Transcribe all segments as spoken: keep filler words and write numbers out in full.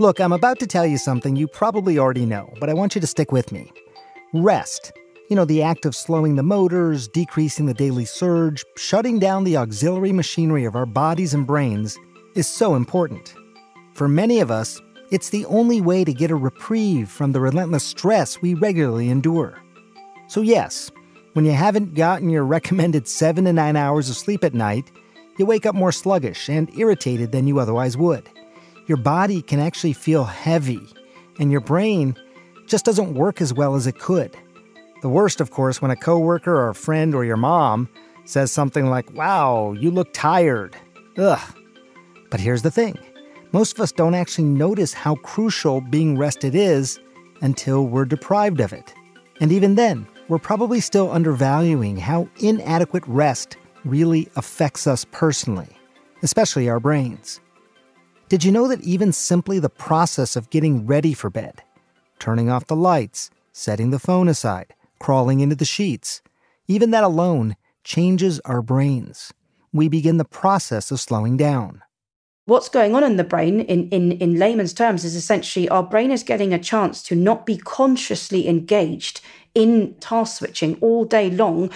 Look, I'm about to tell you something you probably already know, but I want you to stick with me. Rest. You know, the act of slowing the motors, decreasing the daily surge, shutting down the auxiliary machinery of our bodies and brains is so important. For many of us, it's the only way to get a reprieve from the relentless stress we regularly endure. So yes, when you haven't gotten your recommended seven to nine hours of sleep at night, you wake up more sluggish and irritated than you otherwise would. Your body can actually feel heavy, and your brain just doesn't work as well as it could. The worst, of course, when a coworker or a friend or your mom says something like, "Wow, you look tired." Ugh. But here's the thing. Most of us don't actually notice how crucial being rested is until we're deprived of it. And even then, we're probably still undervaluing how inadequate rest really affects us personally, especially our brains. Did you know that even simply the process of getting ready for bed, turning off the lights, setting the phone aside, crawling into the sheets, even that alone changes our brains. We begin the process of slowing down. What's going on in the brain, in, in, in layman's terms, is essentially our brain is getting a chance to not be consciously engaged in task switching all day long,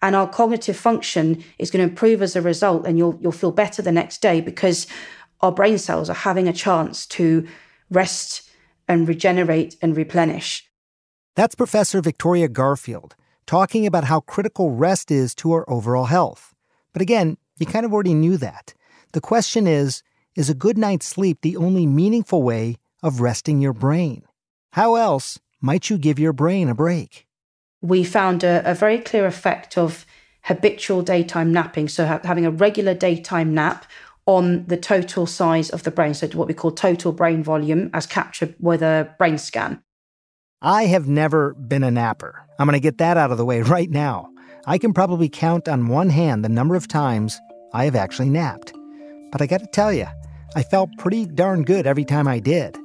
and our cognitive function is going to improve as a result, and you'll you'll feel better the next day because our brain cells are having a chance to rest and regenerate and replenish. That's Professor Victoria Garfield talking about how critical rest is to our overall health. But again, you kind of already knew that. The question is, is a good night's sleep the only meaningful way of resting your brain? How else might you give your brain a break? We found a, a very clear effect of habitual daytime napping, so ha- having a regular daytime nap on the total size of the brain, so what we call total brain volume as captured with a brain scan. I have never been a napper. I'm going to get that out of the way right now. I can probably count on one hand the number of times I have actually napped. But I got to tell you, I felt pretty darn good every time I did.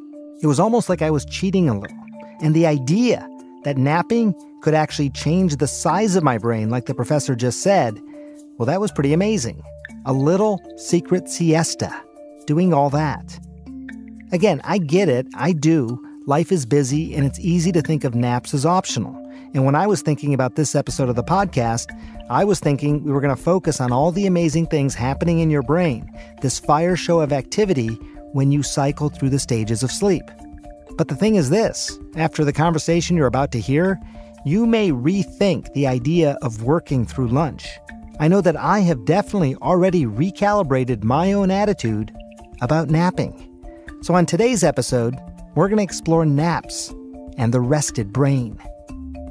It was almost like I was cheating a little. And the idea that napping could actually change the size of my brain, like the professor just said, well, that was pretty amazing. A little secret siesta, doing all that. Again, I get it, I do. Life is busy, and it's easy to think of naps as optional. And when I was thinking about this episode of the podcast, I was thinking we were going to focus on all the amazing things happening in your brain, this fire show of activity when you cycle through the stages of sleep. But the thing is this, after the conversation you're about to hear, you may rethink the idea of working through lunch. I know that I have definitely already recalibrated my own attitude about napping. So on today's episode, we're going to explore naps and the rested brain.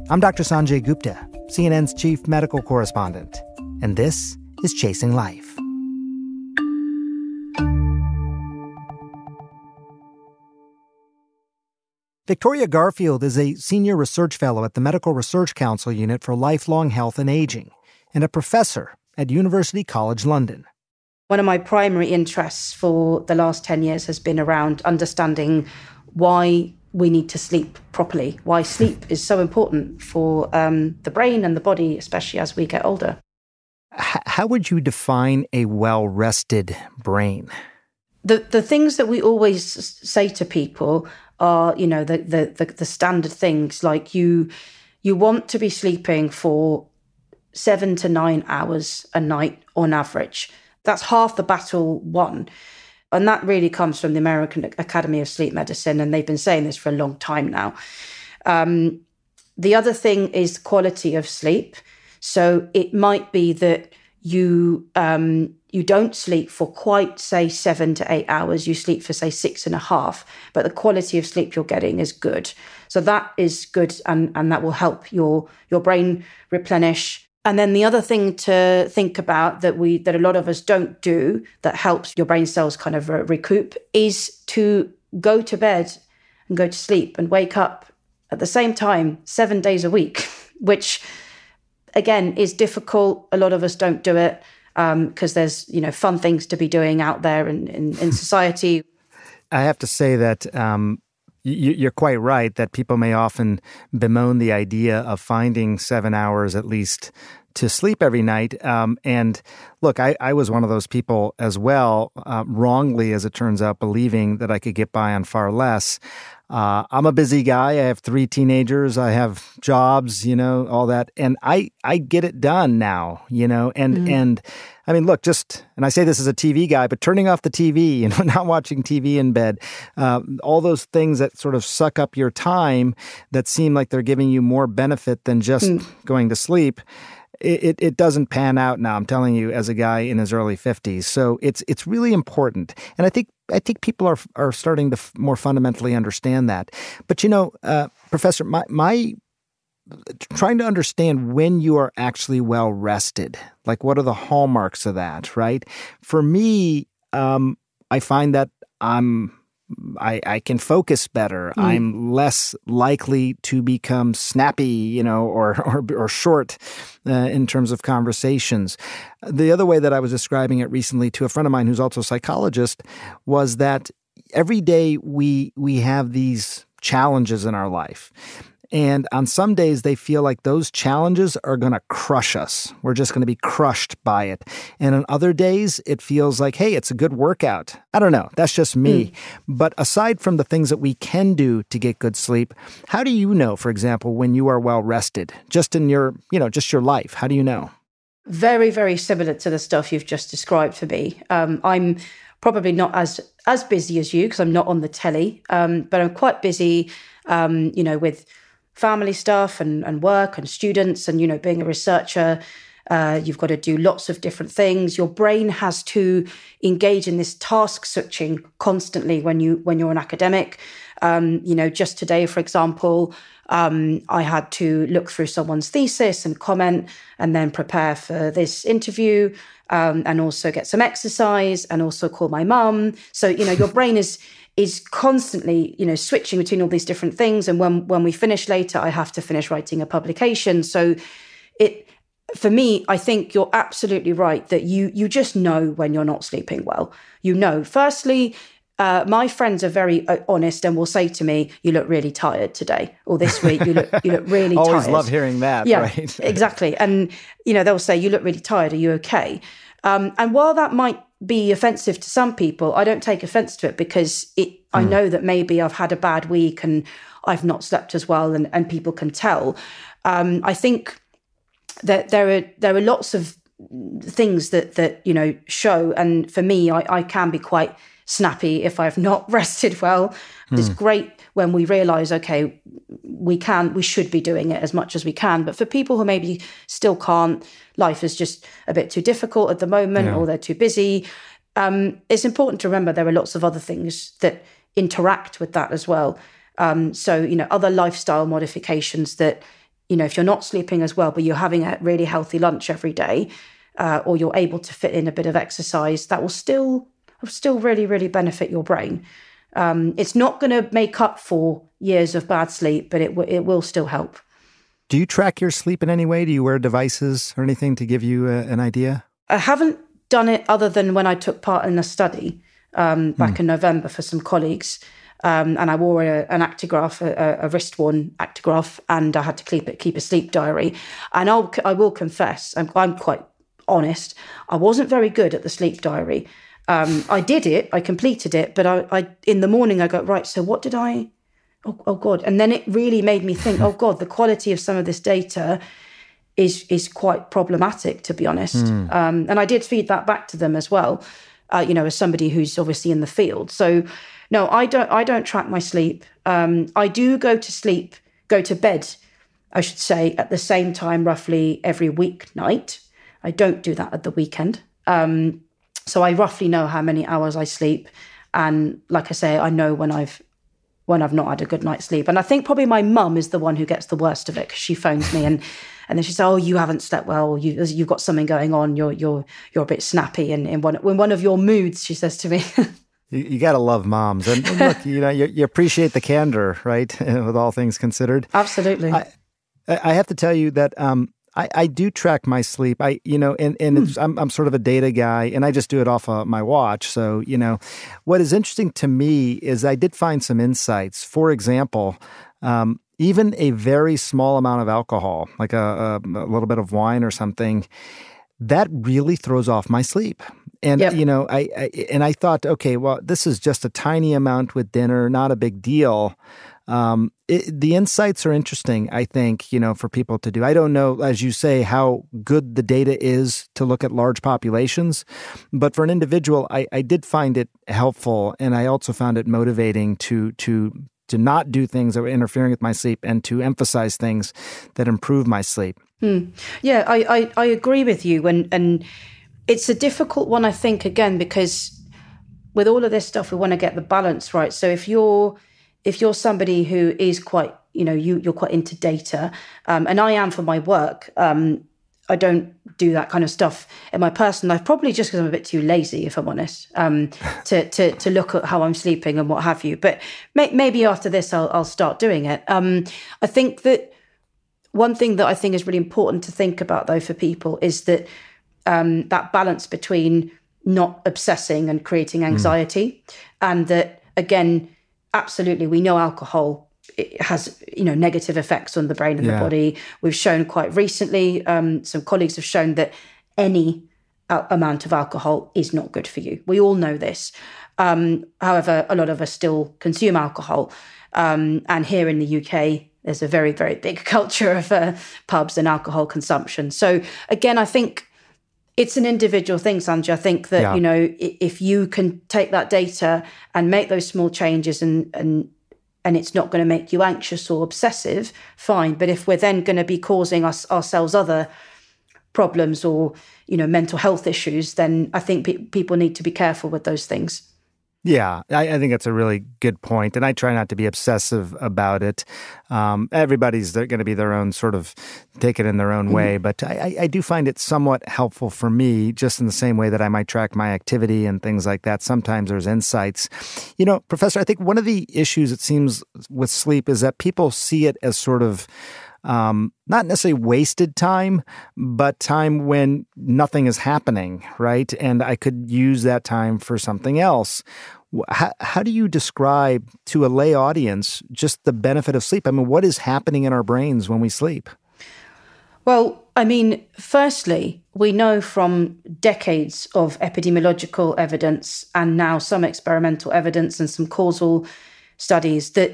I'm Doctor Sanjay Gupta, C N N's chief medical correspondent, and this is Chasing Life. Victoria Garfield is a senior research fellow at the Medical Research Council Unit for Lifelong Health and Aging, and a professor at University College London. One of my primary interests for the last ten years has been around understanding why we need to sleep properly, why sleep is so important for um, the brain and the body, especially as we get older. H- how would you define a well-rested brain? The the things that we always say to people are, you know, the the, the, the standard things like you you want to be sleeping for seven to nine hours a night on average. That's half the battle won. And that really comes from the American Academy of Sleep Medicine, and they've been saying this for a long time now. Um, the other thing is quality of sleep. So it might be that you um, you don't sleep for quite, say, seven to eight hours. You sleep for, say, six and a half, but the quality of sleep you're getting is good. So that is good, and, and that will help your, your brain replenish. And then the other thing to think about that we that a lot of us don't do that helps your brain cells kind of recoup is to go to bed and go to sleep and wake up at the same time seven days a week, which, again, is difficult. A lot of us don't do it because um, there's, you know, fun things to be doing out there in, in, in society. I have to say that um you're quite right that people may often bemoan the idea of finding seven hours at least to sleep every night. Um, and look, I, I was one of those people as well, uh, wrongly, as it turns out, believing that I could get by on far less. Uh, I'm a busy guy. I have three teenagers. I have jobs, you know, all that. And I, I get it done now, you know, and, mm-hmm. and I mean, look, just, and I say this as a T V guy, but turning off the T V, you know, not watching T V in bed, uh, all those things that sort of suck up your time that seem like they're giving you more benefit than just mm-hmm. going to sleep. It, it it doesn't pan out now, I'm telling you, as a guy in his early fifties. So it's it's really important. And I think I think people are are starting to f- more fundamentally understand that. But, you know, uh, Professor, my, my trying to understand when you are actually well rested, like what are the hallmarks of that, right? For me, um, I find that I'm I, I can focus better. Mm. I'm less likely to become snappy, you know, or or, or short uh, in terms of conversations. The other way that I was describing it recently to a friend of mine who's also a psychologist was that every day we we have these challenges in our life. And on some days, they feel like those challenges are going to crush us. We're just going to be crushed by it. And on other days, it feels like, hey, it's a good workout. I don't know. That's just me. Mm. But aside from the things that we can do to get good sleep, how do you know, for example, when you are well rested, just in your, you know, just your life? How do you know? Very, very similar to the stuff you've just described for me. Um, I'm probably not as as busy as you because I'm not on the telly, um, but I'm quite busy, um, you know, with family stuff and, and work and students and, you know, being a researcher, uh, you've got to do lots of different things. Your brain has to engage in this task switching constantly when, you, when you're an academic. Um, you know, just today, for example, um, I had to look through someone's thesis and comment and then prepare for this interview um, and also get some exercise and also call my mum. So, you know, your brain is... is constantly, you know, switching between all these different things. And when when we finish later, I have to finish writing a publication. So it, for me, I think you're absolutely right that you you just know when you're not sleeping well. You know, firstly, uh, my friends are very honest and will say to me, you look really tired today, or this week, you look you look really tired. Always love hearing that, yeah, right? Exactly. And, you know, they'll say, you look really tired, are you okay? Um, and while that might be offensive to some people, I don't take offense to it because it, mm. I know that maybe I've had a bad week and I've not slept as well and, and people can tell. Um, I think that there are there are lots of things that, that you know, show. And for me, I, I can be quite snappy if I've not rested well. Mm. It's great when we realize, okay, we can, we should be doing it as much as we can. But for people who maybe still can't, life is just a bit too difficult at the moment, yeah. or they're too busy. Um, it's important to remember there are lots of other things that interact with that as well. Um, so, you know, other lifestyle modifications that, you know, if you're not sleeping as well, but you're having a really healthy lunch every day, uh, or you're able to fit in a bit of exercise, that will still will still really, really benefit your brain. Um, it's not going to make up for years of bad sleep, but it w- it will still help. Do you track your sleep in any way? Do you wear devices or anything to give you a, an idea? I haven't done it other than when I took part in a study um, back mm. in November for some colleagues. Um, and I wore a, an actigraph, a, a wrist-worn actigraph, and I had to keep it, keep a sleep diary. And I'll, I will confess, I'm, I'm quite honest, I wasn't very good at the sleep diary. Um, I did it, I completed it, but I, I in the morning I go, right, so what did I, oh, oh God. And then it really made me think, oh God, the quality of some of this data is is quite problematic, to be honest. Mm. Um, and I did feed that back to them as well, uh, you know, as somebody who's obviously in the field. So no, I don't I don't track my sleep. Um, I do go to sleep, go to bed, I should say, at the same time roughly every weeknight. I don't do that at the weekend. Um So I roughly know how many hours I sleep. And like I say, I know when I've when I've not had a good night's sleep. And I think probably my mum is the one who gets the worst of it because she phones me and, and then she says, oh, you haven't slept well. You, you've got something going on. You're you're you're a bit snappy. And in one, in one of your moods, she says to me. you you got to love moms. And look, you know, you, you appreciate the candor, right, with all things considered. Absolutely. I, I have to tell you that... Um, I, I do track my sleep. I, you know, and, and it's, I'm, I'm sort of a data guy and I just do it off of my watch. So, you know, what is interesting to me is I did find some insights. For example, um, even a very small amount of alcohol, like a, a, a little bit of wine or something, that really throws off my sleep. And, yep. you know, I, I and I thought, okay, well, this is just a tiny amount with dinner, not a big deal. Um, it, the insights are interesting, I think, you know, for people to do. I don't know, as you say, how good the data is to look at large populations, but for an individual, I, I did find it helpful, and I also found it motivating to to to not do things that were interfering with my sleep and to emphasize things that improve my sleep. Hmm. Yeah, I, I I agree with you, and and it's a difficult one, I think, again, because with all of this stuff, we want to get the balance right. So if you're If you're somebody who is quite, you know, you, you're quite into data, um, and I am for my work, um, I don't do that kind of stuff in my personal life, probably just because I'm a bit too lazy, if I'm honest, um, to, to to look at how I'm sleeping and what have you. But may, maybe after this, I'll, I'll start doing it. Um, I think that one thing that I think is really important to think about, though, for people is that um, that balance between not obsessing and creating anxiety, mm. and that, again, absolutely, we know alcohol it has, you know, negative effects on the brain and yeah. the body. We've shown quite recently, um, some colleagues have shown that any al- amount of alcohol is not good for you. We all know this. Um, however, a lot of us still consume alcohol. Um, and here in the U K, there's a very, very big culture of uh, pubs and alcohol consumption. So again, I think it's an individual thing, Sanjay. I think that, yeah. you know, if you can take that data and make those small changes and and and it's not going to make you anxious or obsessive, fine. But if we're then going to be causing us ourselves other problems or, you know, mental health issues, then I think pe- people need to be careful with those things. Yeah, I, I think that's a really good point, and I try not to be obsessive about it. Um, everybody's going to be their own sort of, take it in their own way, but I, I do find it somewhat helpful for me, just in the same way that I might track my activity and things like that. Sometimes there's insights. You know, Professor, I think one of the issues, it seems, with sleep is that people see it as sort of, Um, not necessarily wasted time, but time when nothing is happening, right? And I could use that time for something else. How, how do you describe to a lay audience just the benefit of sleep? I mean, what is happening in our brains when we sleep? Well, I mean, firstly, we know from decades of epidemiological evidence and now some experimental evidence and some causal studies that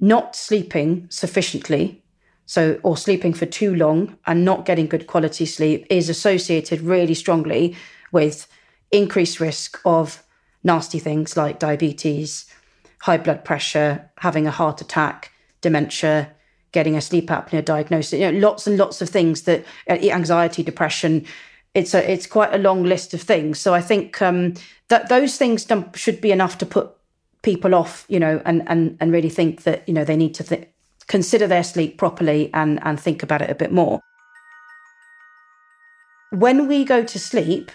not sleeping sufficiently So, or sleeping for too long and not getting good quality sleep is associated really strongly with increased risk of nasty things like diabetes, high blood pressure, having a heart attack, dementia, getting a sleep apnea diagnosis, you know, lots and lots of things that, anxiety, depression, it's a, it's quite a long list of things. So I think um, that those things should be enough to put people off, you know, and and and really think that, you know, they need to think, consider their sleep properly and, and think about it a bit more. When we go to sleep,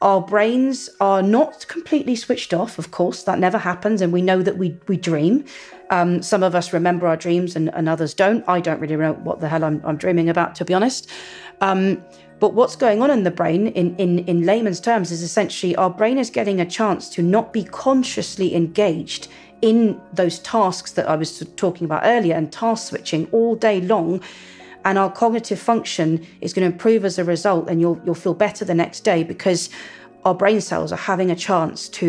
our brains are not completely switched off, of course. That never happens, and we know that we we dream. Um, some of us remember our dreams and, and others don't. I don't really know what the hell I'm, I'm dreaming about, to be honest. Um, but what's going on in the brain, in, in, in layman's terms, is essentially our brain is getting a chance to not be consciously engaged in those tasks that I was talking about earlier and task switching all day long, and our cognitive function is going to improve as a result, and you'll you'll feel better the next day because our brain cells are having a chance to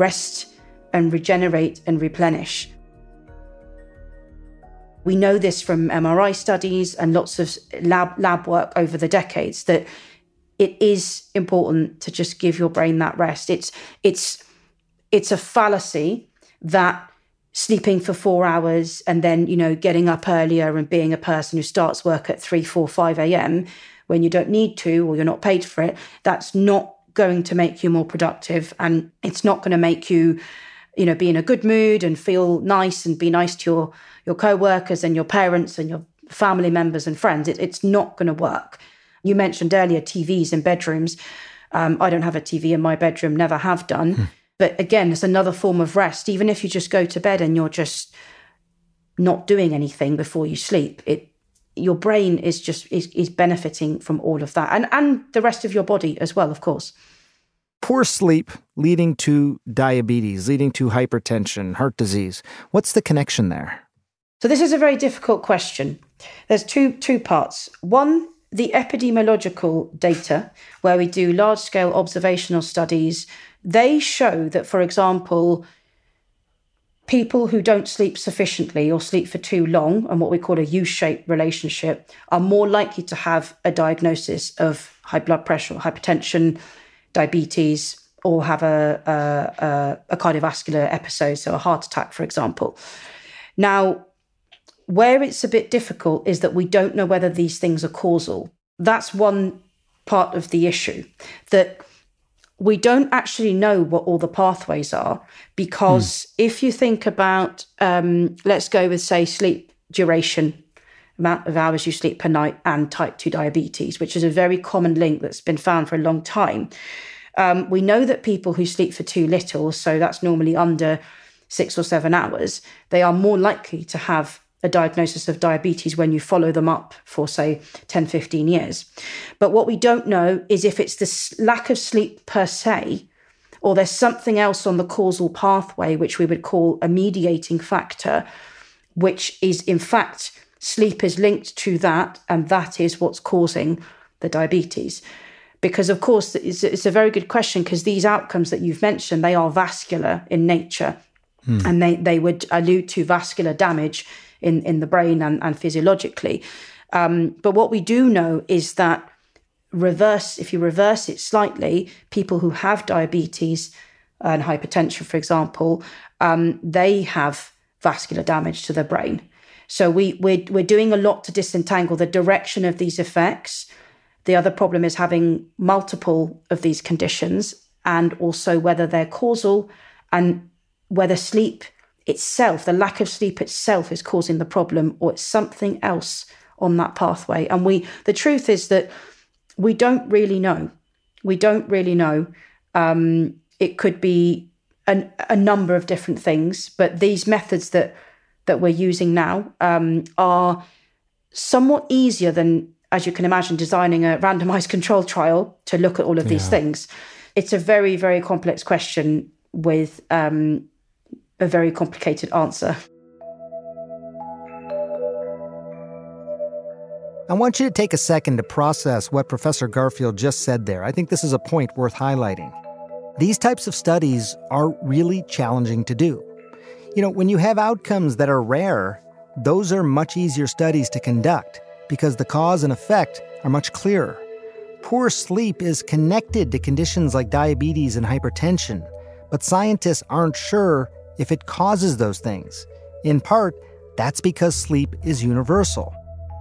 rest and regenerate and replenish. We know this from M R I studies and lots of lab lab work over the decades that it is important to just give your brain that rest. It's it's it's a fallacy that sleeping for four hours and then, you know, getting up earlier and being a person who starts work at three, four, five a.m. when you don't need to or you're not paid for it, that's not going to make you more productive, and it's not going to make you, you know, be in a good mood and feel nice and be nice to your, your co-workers and your parents and your family members and friends. It, it's not going to work. You mentioned earlier T Vs in bedrooms. Um, I don't have a T V in my bedroom, never have done. Hmm. But again, it's another form of rest. Even if you just go to bed and you're just not doing anything before you sleep, it your brain is just is, is benefiting from all of that, and and the rest of your body as well, of course. Poor sleep leading to diabetes, leading to hypertension, heart disease. What's the connection there? So this is a very difficult question. There's two, two parts. One, the epidemiological data, where we do large-scale observational studies. They show that, for example, people who don't sleep sufficiently or sleep for too long, and what we call a U-shaped relationship, are more likely to have a diagnosis of high blood pressure, hypertension, diabetes, or have a, a, a cardiovascular episode, so a heart attack, for example. Now, where it's a bit difficult is that we don't know whether these things are causal. That's one part of the issue, that we don't actually know what all the pathways are, because mm. if you think about, um, let's go with, say, sleep duration, amount of hours you sleep per night, and type two diabetes, which is a very common link that's been found for a long time. Um, we know that people who sleep for too little, so that's normally under six or seven hours, they are more likely to have a diagnosis of diabetes when you follow them up for, say, ten, fifteen years. But what we don't know is if it's the lack of sleep per se, or there's something else on the causal pathway, which we would call a mediating factor, which is, in fact, sleep is linked to that, and that is what's causing the diabetes. Because, of course, it's, it's a very good question, because these outcomes that you've mentioned, they are vascular in nature, mm. and they, they would allude to vascular damage in, in the brain and, and physiologically. Um, but what we do know is that reverse, if you reverse it slightly, people who have diabetes and hypertension, for example, um, they have vascular damage to their brain. So we, we're, we're doing a lot to disentangle the direction of these effects. The other problem is having multiple of these conditions, and also whether they're causal, and whether sleep itself, the lack of sleep itself, is causing the problem, or it's something else on that pathway. And we, the truth is that we don't really know. We don't really know. Um, it could be an, a number of different things, but these methods that that we're using now um, are somewhat easier than, as you can imagine, designing a randomized control trial to look at all of yeah. these things. It's a very, very complex question with um, a very complicated answer. I want you to take a second to process what Professor Garfield just said there. I think this is a point worth highlighting. These types of studies are really challenging to do. You know, when you have outcomes that are rare, those are much easier studies to conduct, because the cause and effect are much clearer. Poor sleep is connected to conditions like diabetes and hypertension, but scientists aren't sure if it causes those things. In part, that's because sleep is universal.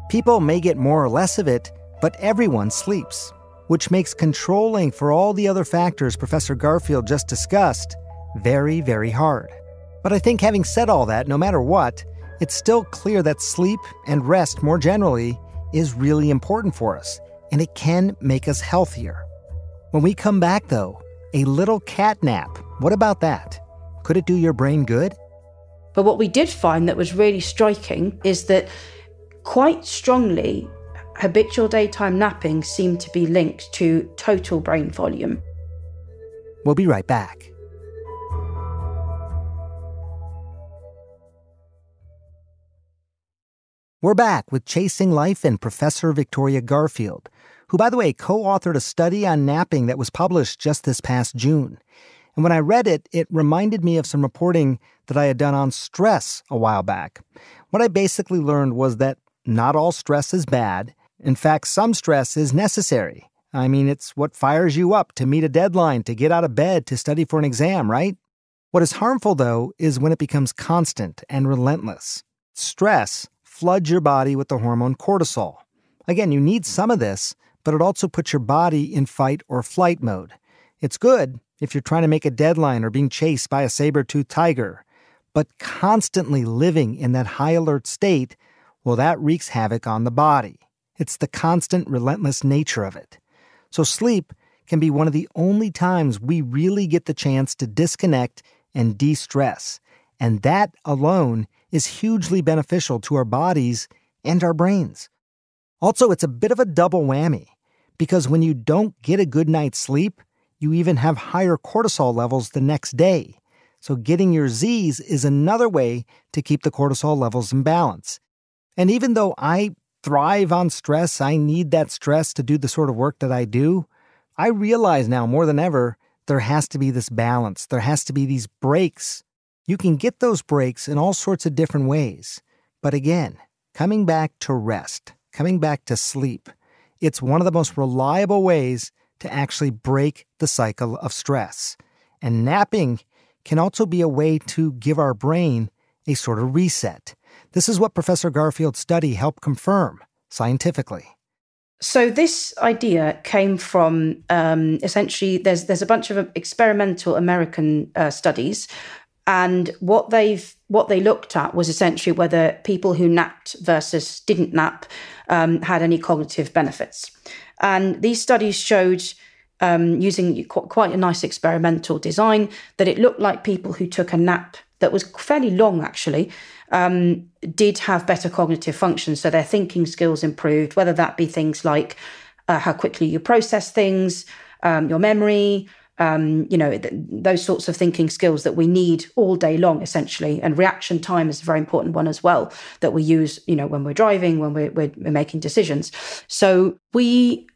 People may get more or less of it, but everyone sleeps, which makes controlling for all the other factors Professor Garfield just discussed very, very hard. But I think, having said all that, no matter what, it's still clear that sleep and rest more generally is really important for us, and it can make us healthier. When we come back, though, a little cat nap. What about that? Could it do your brain good? But what we did find that was really striking is that quite strongly, habitual daytime napping seemed to be linked to total brain volume. We'll be right back. We're back with Chasing Life and Professor Victoria Garfield, who, by the way, co-authored a study on napping that was published just this past June. And when I read it, it reminded me of some reporting that I had done on stress a while back. What I basically learned was that not all stress is bad. In fact, some stress is necessary. I mean, it's what fires you up to meet a deadline, to get out of bed, to study for an exam, right? What is harmful, though, is when it becomes constant and relentless. Stress floods your body with the hormone cortisol. Again, you need some of this, but it also puts your body in fight or flight mode. It's good if you're trying to make a deadline or being chased by a saber-toothed tiger, but constantly living in that high alert state, well, that wreaks havoc on the body. It's the constant, relentless nature of it. So sleep can be one of the only times we really get the chance to disconnect and de-stress, and that alone is hugely beneficial to our bodies and our brains. Also, it's a bit of a double whammy, because when you don't get a good night's sleep, you even have higher cortisol levels the next day. So getting your Z's is another way to keep the cortisol levels in balance. And even though I thrive on stress, I need that stress to do the sort of work that I do, I realize now more than ever, there has to be this balance. There has to be these breaks. You can get those breaks in all sorts of different ways. But again, coming back to rest, coming back to sleep, it's one of the most reliable ways to actually break the cycle of stress. And napping can also be a way to give our brain a sort of reset. This is what Professor Garfield's study helped confirm scientifically. So this idea came from um, essentially there's there's a bunch of experimental American uh, studies, and what they've what they looked at was essentially whether people who napped versus didn't nap um, had any cognitive benefits. And these studies showed, um, using quite a nice experimental design, that it looked like people who took a nap that was fairly long actually, um, did have better cognitive function. So their thinking skills improved, whether that be things like uh, how quickly you process things, um, your memory, um, you know, th- those sorts of thinking skills that we need all day long, essentially. And reaction time is a very important one as well that we use, you know, when we're driving, when we're, we're making decisions. So we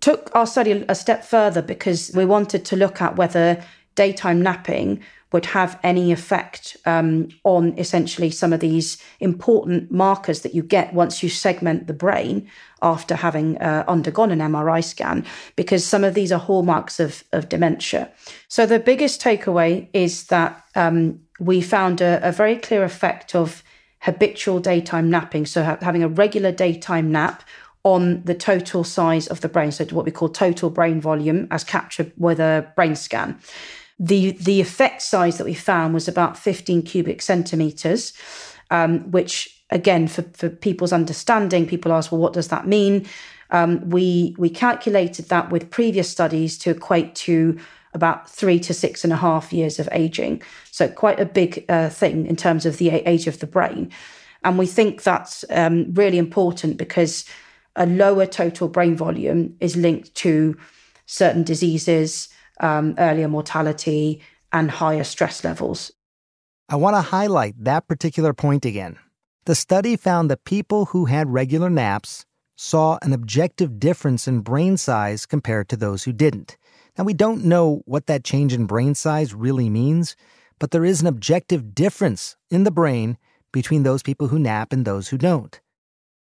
took our study a step further because we wanted to look at whether daytime napping would have any effect um, on essentially some of these important markers that you get once you segment the brain after having uh, undergone an M R I scan, because some of these are hallmarks of, of dementia. So the biggest takeaway is that um, we found a, a very clear effect of habitual daytime napping, so ha- having a regular daytime nap on the total size of the brain, so what we call total brain volume as captured with a brain scan. The the effect size that we found was about fifteen cubic centimetres, um, which, again, for, for people's understanding, people ask, well, what does that mean? Um, we we calculated that with previous studies to equate to about three to six and a half years of ageing. So quite a big uh, thing in terms of the age of the brain. And we think that's um, really important because a lower total brain volume is linked to certain diseases, Um, earlier mortality, and higher stress levels. I want to highlight that particular point again. The study found that people who had regular naps saw an objective difference in brain size compared to those who didn't. Now, we don't know what that change in brain size really means, but there is an objective difference in the brain between those people who nap and those who don't.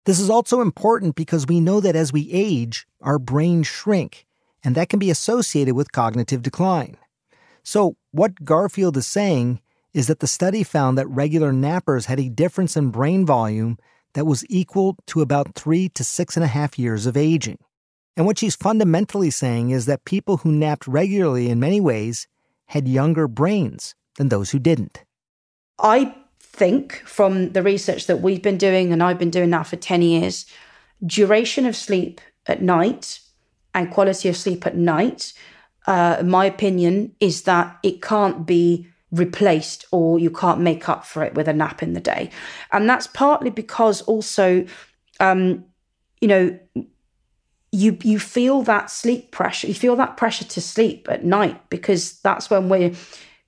This is also important because we know that as we age, our brains shrink, and that can be associated with cognitive decline. So what Garfield is saying is that the study found that regular nappers had a difference in brain volume that was equal to about three to six and a half years of aging. And what she's fundamentally saying is that people who napped regularly in many ways had younger brains than those who didn't. I think from the research that we've been doing, and I've been doing now for ten years, duration of sleep at night and quality of sleep at night, uh, my opinion is that it can't be replaced, or you can't make up for it with a nap in the day. And that's partly because also, um, you know, you you feel that sleep pressure, you feel that pressure to sleep at night because that's when we're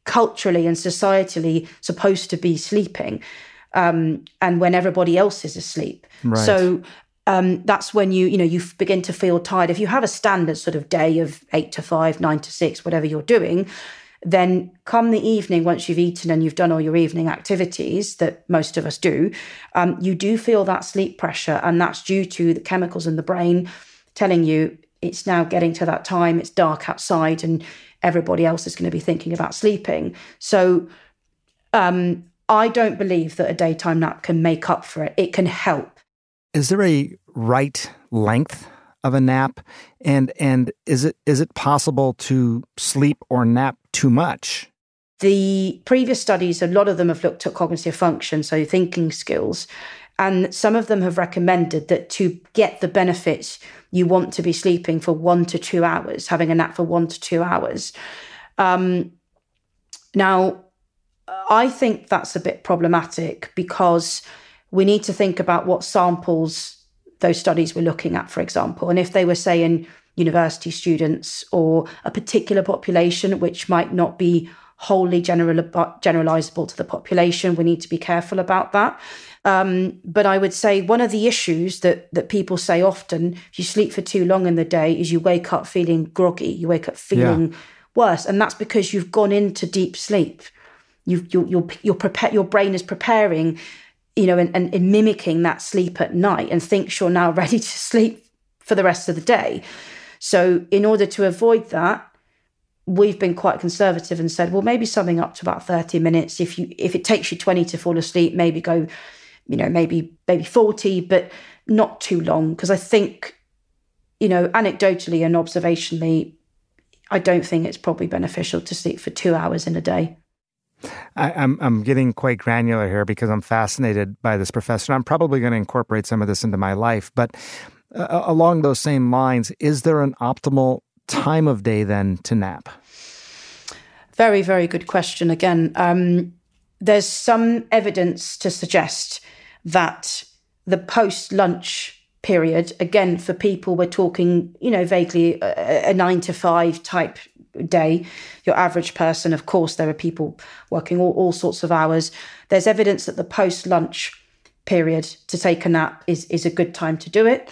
culturally and societally supposed to be sleeping, um, and when everybody else is asleep. Right. So Um, that's when you, you know, you begin to feel tired. If you have a standard sort of day of eight to five, nine to six, whatever you're doing, then come the evening, once you've eaten and you've done all your evening activities that most of us do, um, you do feel that sleep pressure. And that's due to the chemicals in the brain telling you it's now getting to that time, it's dark outside, and everybody else is going to be thinking about sleeping. So um, I don't believe that a daytime nap can make up for it. It can help. Is there a right length of a nap? And and is it is it possible to sleep or nap too much? The previous studies, a lot of them have looked at cognitive function, so thinking skills. And some of them have recommended that to get the benefits, you want to be sleeping for one to two hours, having a nap for one to two hours. Um, now, I think that's a bit problematic because we need to think about what samples those studies were looking at, for example. And if they were, say, in university students or a particular population, which might not be wholly general, generalizable to the population. We need to be careful about that. Um, but I would say one of the issues that that people say often, if you sleep for too long in the day, is you wake up feeling groggy, you wake up feeling yeah. worse. And that's because you've gone into deep sleep. You, you, you're, you're prepare, your brain is preparing, you know, and, and, and mimicking that sleep at night and thinks you're now ready to sleep for the rest of the day. So in order to avoid that, we've been quite conservative and said, well, maybe something up to about thirty minutes. If you if it takes you twenty to fall asleep, maybe go, you know, maybe maybe forty, but not too long. Because I think, you know, anecdotally and observationally, I don't think it's probably beneficial to sleep for two hours in a day. I, I'm I'm getting quite granular here because I'm fascinated by this professor. I'm probably going to incorporate some of this into my life. But uh, along those same lines, is there an optimal time of day then to nap? Very, very good question. Again, um, there's some evidence to suggest that the post-lunch period, again, for people we're talking, you know, vaguely a, a nine to five type day, your average person, of course, there are people working all, all sorts of hours. There's evidence that the post-lunch period to take a nap is, is a good time to do it.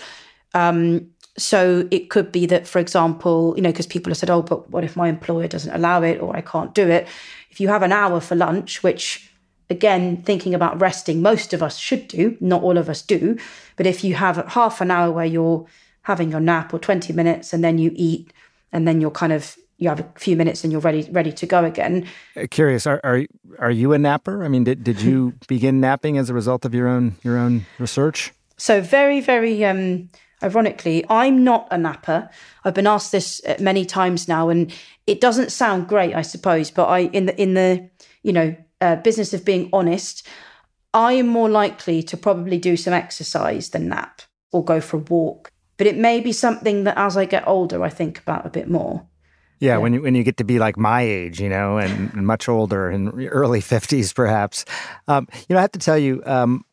Um, so it could be that, for example, you know, because people have said, oh, but what if my employer doesn't allow it or I can't do it? If you have an hour for lunch, which, again, thinking about resting, most of us should do, not all of us do. But if you have half an hour where you're having your nap or twenty minutes and then you eat and then you're kind of, you have a few minutes and you're ready ready to go again. Curious, are are, are you a napper? I mean, did, did you begin napping as a result of your own your own research? So very, very um, ironically, I'm not a napper. I've been asked this many times now, and it doesn't sound great, I suppose. But I in the in the you know uh, business of being honest, I am more likely to probably do some exercise than nap or go for a walk. But it may be something that as I get older, I think about a bit more. Yeah, yeah, when you when you get to be like my age, you know, and, and much older, in early fifties, perhaps. Um, you know, I have to tell you, um,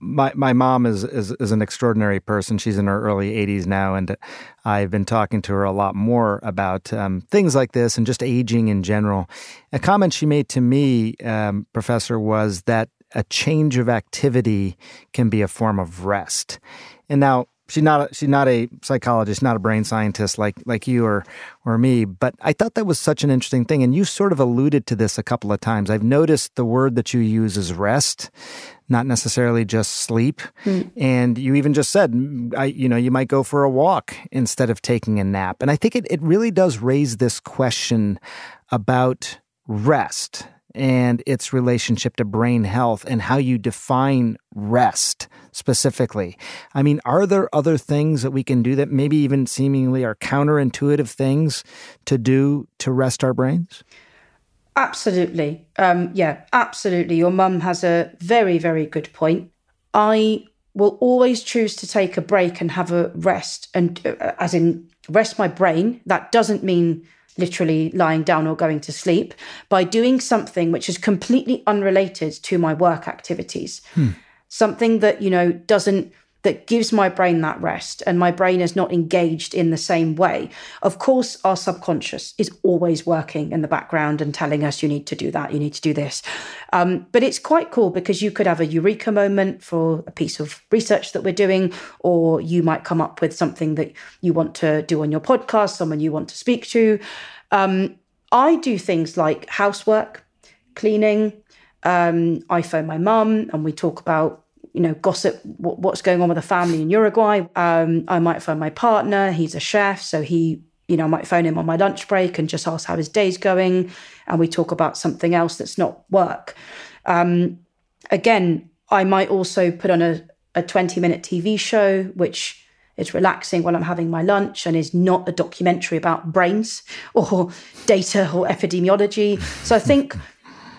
my my mom is, is is an extraordinary person. She's in her early eighties now, and I've been talking to her a lot more about um, things like this and just aging in general. A comment she made to me, um, Professor, was that a change of activity can be a form of rest. And now, She's not a, she's not a psychologist, not a brain scientist like like you or or me, but I thought that was such an interesting thing. And you sort of alluded to this a couple of times. I've noticed the word that you use is rest, not necessarily just sleep. Mm. And you even just said, I, you know, you might go for a walk instead of taking a nap. And I think it, it really does raise this question about rest and its relationship to brain health and how you define rest specifically. I mean, are there other things that we can do that maybe even seemingly are counterintuitive things to do to rest our brains? Absolutely. Um, yeah, absolutely. Your mum has a very, very good point. I will always choose to take a break and have a rest, and uh, as in rest my brain. That doesn't mean literally lying down or going to sleep, by doing something which is completely unrelated to my work activities. Hmm. Something that, you know, doesn't, that gives my brain that rest, and my brain is not engaged in the same way. Of course, our subconscious is always working in the background and telling us you need to do that, you need to do this. Um, but it's quite cool because you could have a eureka moment for a piece of research that we're doing, or you might come up with something that you want to do on your podcast, someone you want to speak to. Um, I do things like housework, cleaning. Um, I phone my mum and we talk about, you know, gossip, what's going on with the family in Uruguay. Um, I might phone my partner. He's a chef. So he, you know, I might phone him on my lunch break and just ask how his day's going. And we talk about something else that's not work. Um, again, I might also put on a, a twenty minute T V show, which is relaxing while I'm having my lunch and is not a documentary about brains or data or epidemiology. So I think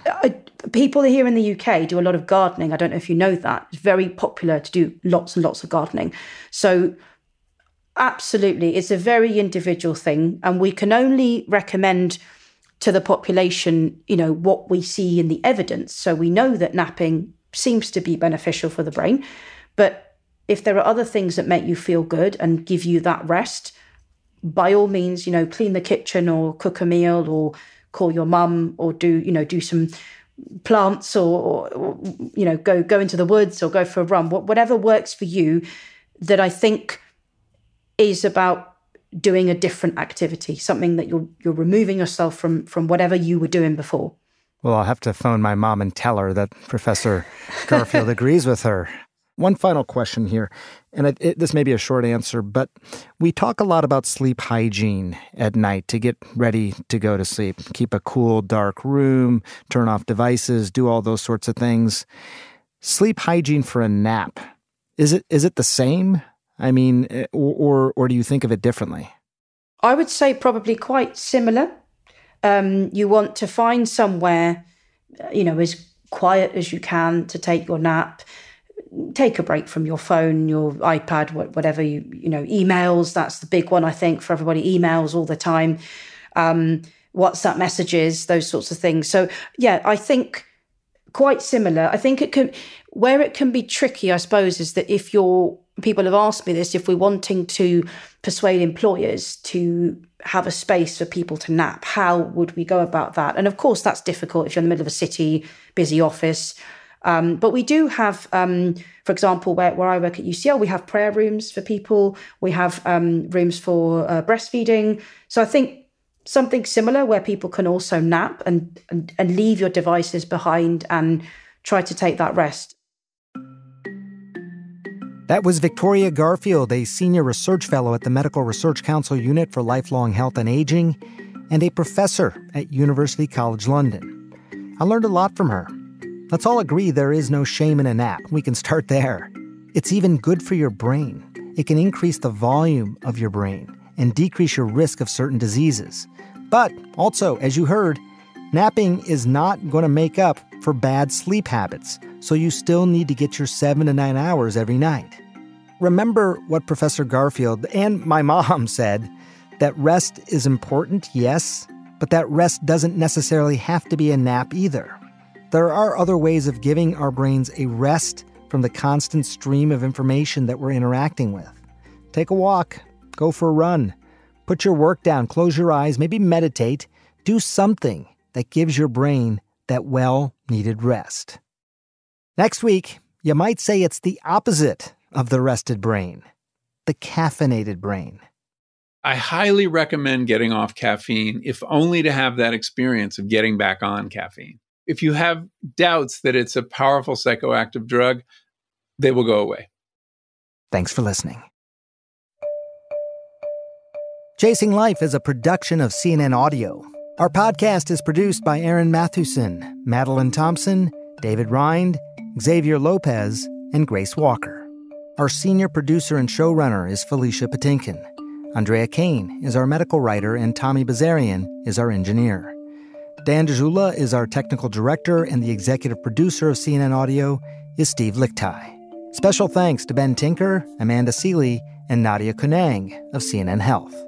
I, people here in the U K do a lot of gardening. I don't know if you know that. It's very popular to do lots and lots of gardening. So absolutely, it's a very individual thing. And we can only recommend to the population, you know, what we see in the evidence. So we know that napping seems to be beneficial for the brain. But if there are other things that make you feel good and give you that rest, by all means, you know, clean the kitchen or cook a meal or call your mum or do, you know, do some plants or, or you know, go, go into the woods or go for a run, whatever works for you, that I think is about doing a different activity, something that you're you're removing yourself from from whatever you were doing before. Well, I'll have to phone my mom and tell her that Professor Garfield agrees with her. One final question here, and it, it, this may be a short answer, but we talk a lot about sleep hygiene at night to get ready to go to sleep, keep a cool, dark room, turn off devices, do all those sorts of things. Sleep hygiene for a nap, is it is it the same? I mean, or, or or do you think of it differently? I would say probably quite similar. Um, you want to find somewhere, you know, as quiet as you can to take your nap. Take a break from your phone, your iPad, whatever you, you know, emails. That's the big one, I think, for everybody. Emails all the time. Um, WhatsApp messages, those sorts of things. So, yeah, I think quite similar. I think it can, where it can be tricky, I suppose, is that if you're, people have asked me this, if we're wanting to persuade employers to have a space for people to nap, how would we go about that? And of course, that's difficult if you're in the middle of a city, busy office. Um, but we do have, um, for example, where, where I work at U C L, we have prayer rooms for people. We have um, rooms for uh, breastfeeding. So I think something similar where people can also nap and, and, and leave your devices behind and try to take that rest. That was Victoria Garfield, a senior research fellow at the Medical Research Council Unit for Lifelong Health and Aging and a professor at University College London. I learned a lot from her. Let's all agree there is no shame in a nap. We can start there. It's even good for your brain. It can increase the volume of your brain and decrease your risk of certain diseases. But also, as you heard, napping is not going to make up for bad sleep habits, so you still need to get your seven to nine hours every night. Remember what Professor Garfield and my mom said, that rest is important, yes, but that rest doesn't necessarily have to be a nap either. There are other ways of giving our brains a rest from the constant stream of information that we're interacting with. Take a walk, go for a run, put your work down, close your eyes, maybe meditate, do something that gives your brain that well-needed rest. Next week, you might say it's the opposite of the rested brain, the caffeinated brain. I highly recommend getting off caffeine, if only to have that experience of getting back on caffeine. If you have doubts that it's a powerful psychoactive drug, they will go away. Thanks for listening. Chasing Life is a production of C N N Audio. Our podcast is produced by Aaron Mathewson, Madeline Thompson, David Rind, Xavier Lopez, and Grace Walker. Our senior producer and showrunner is Felicia Patinkin. Andrea Kane is our medical writer, and Tommy Bazarian is our engineer. Dan DeJula is our technical director, and the executive producer of C N N Audio is Steve Lichtai. Special thanks to Ben Tinker, Amanda Seeley, and Nadia Kunang of C N N Health.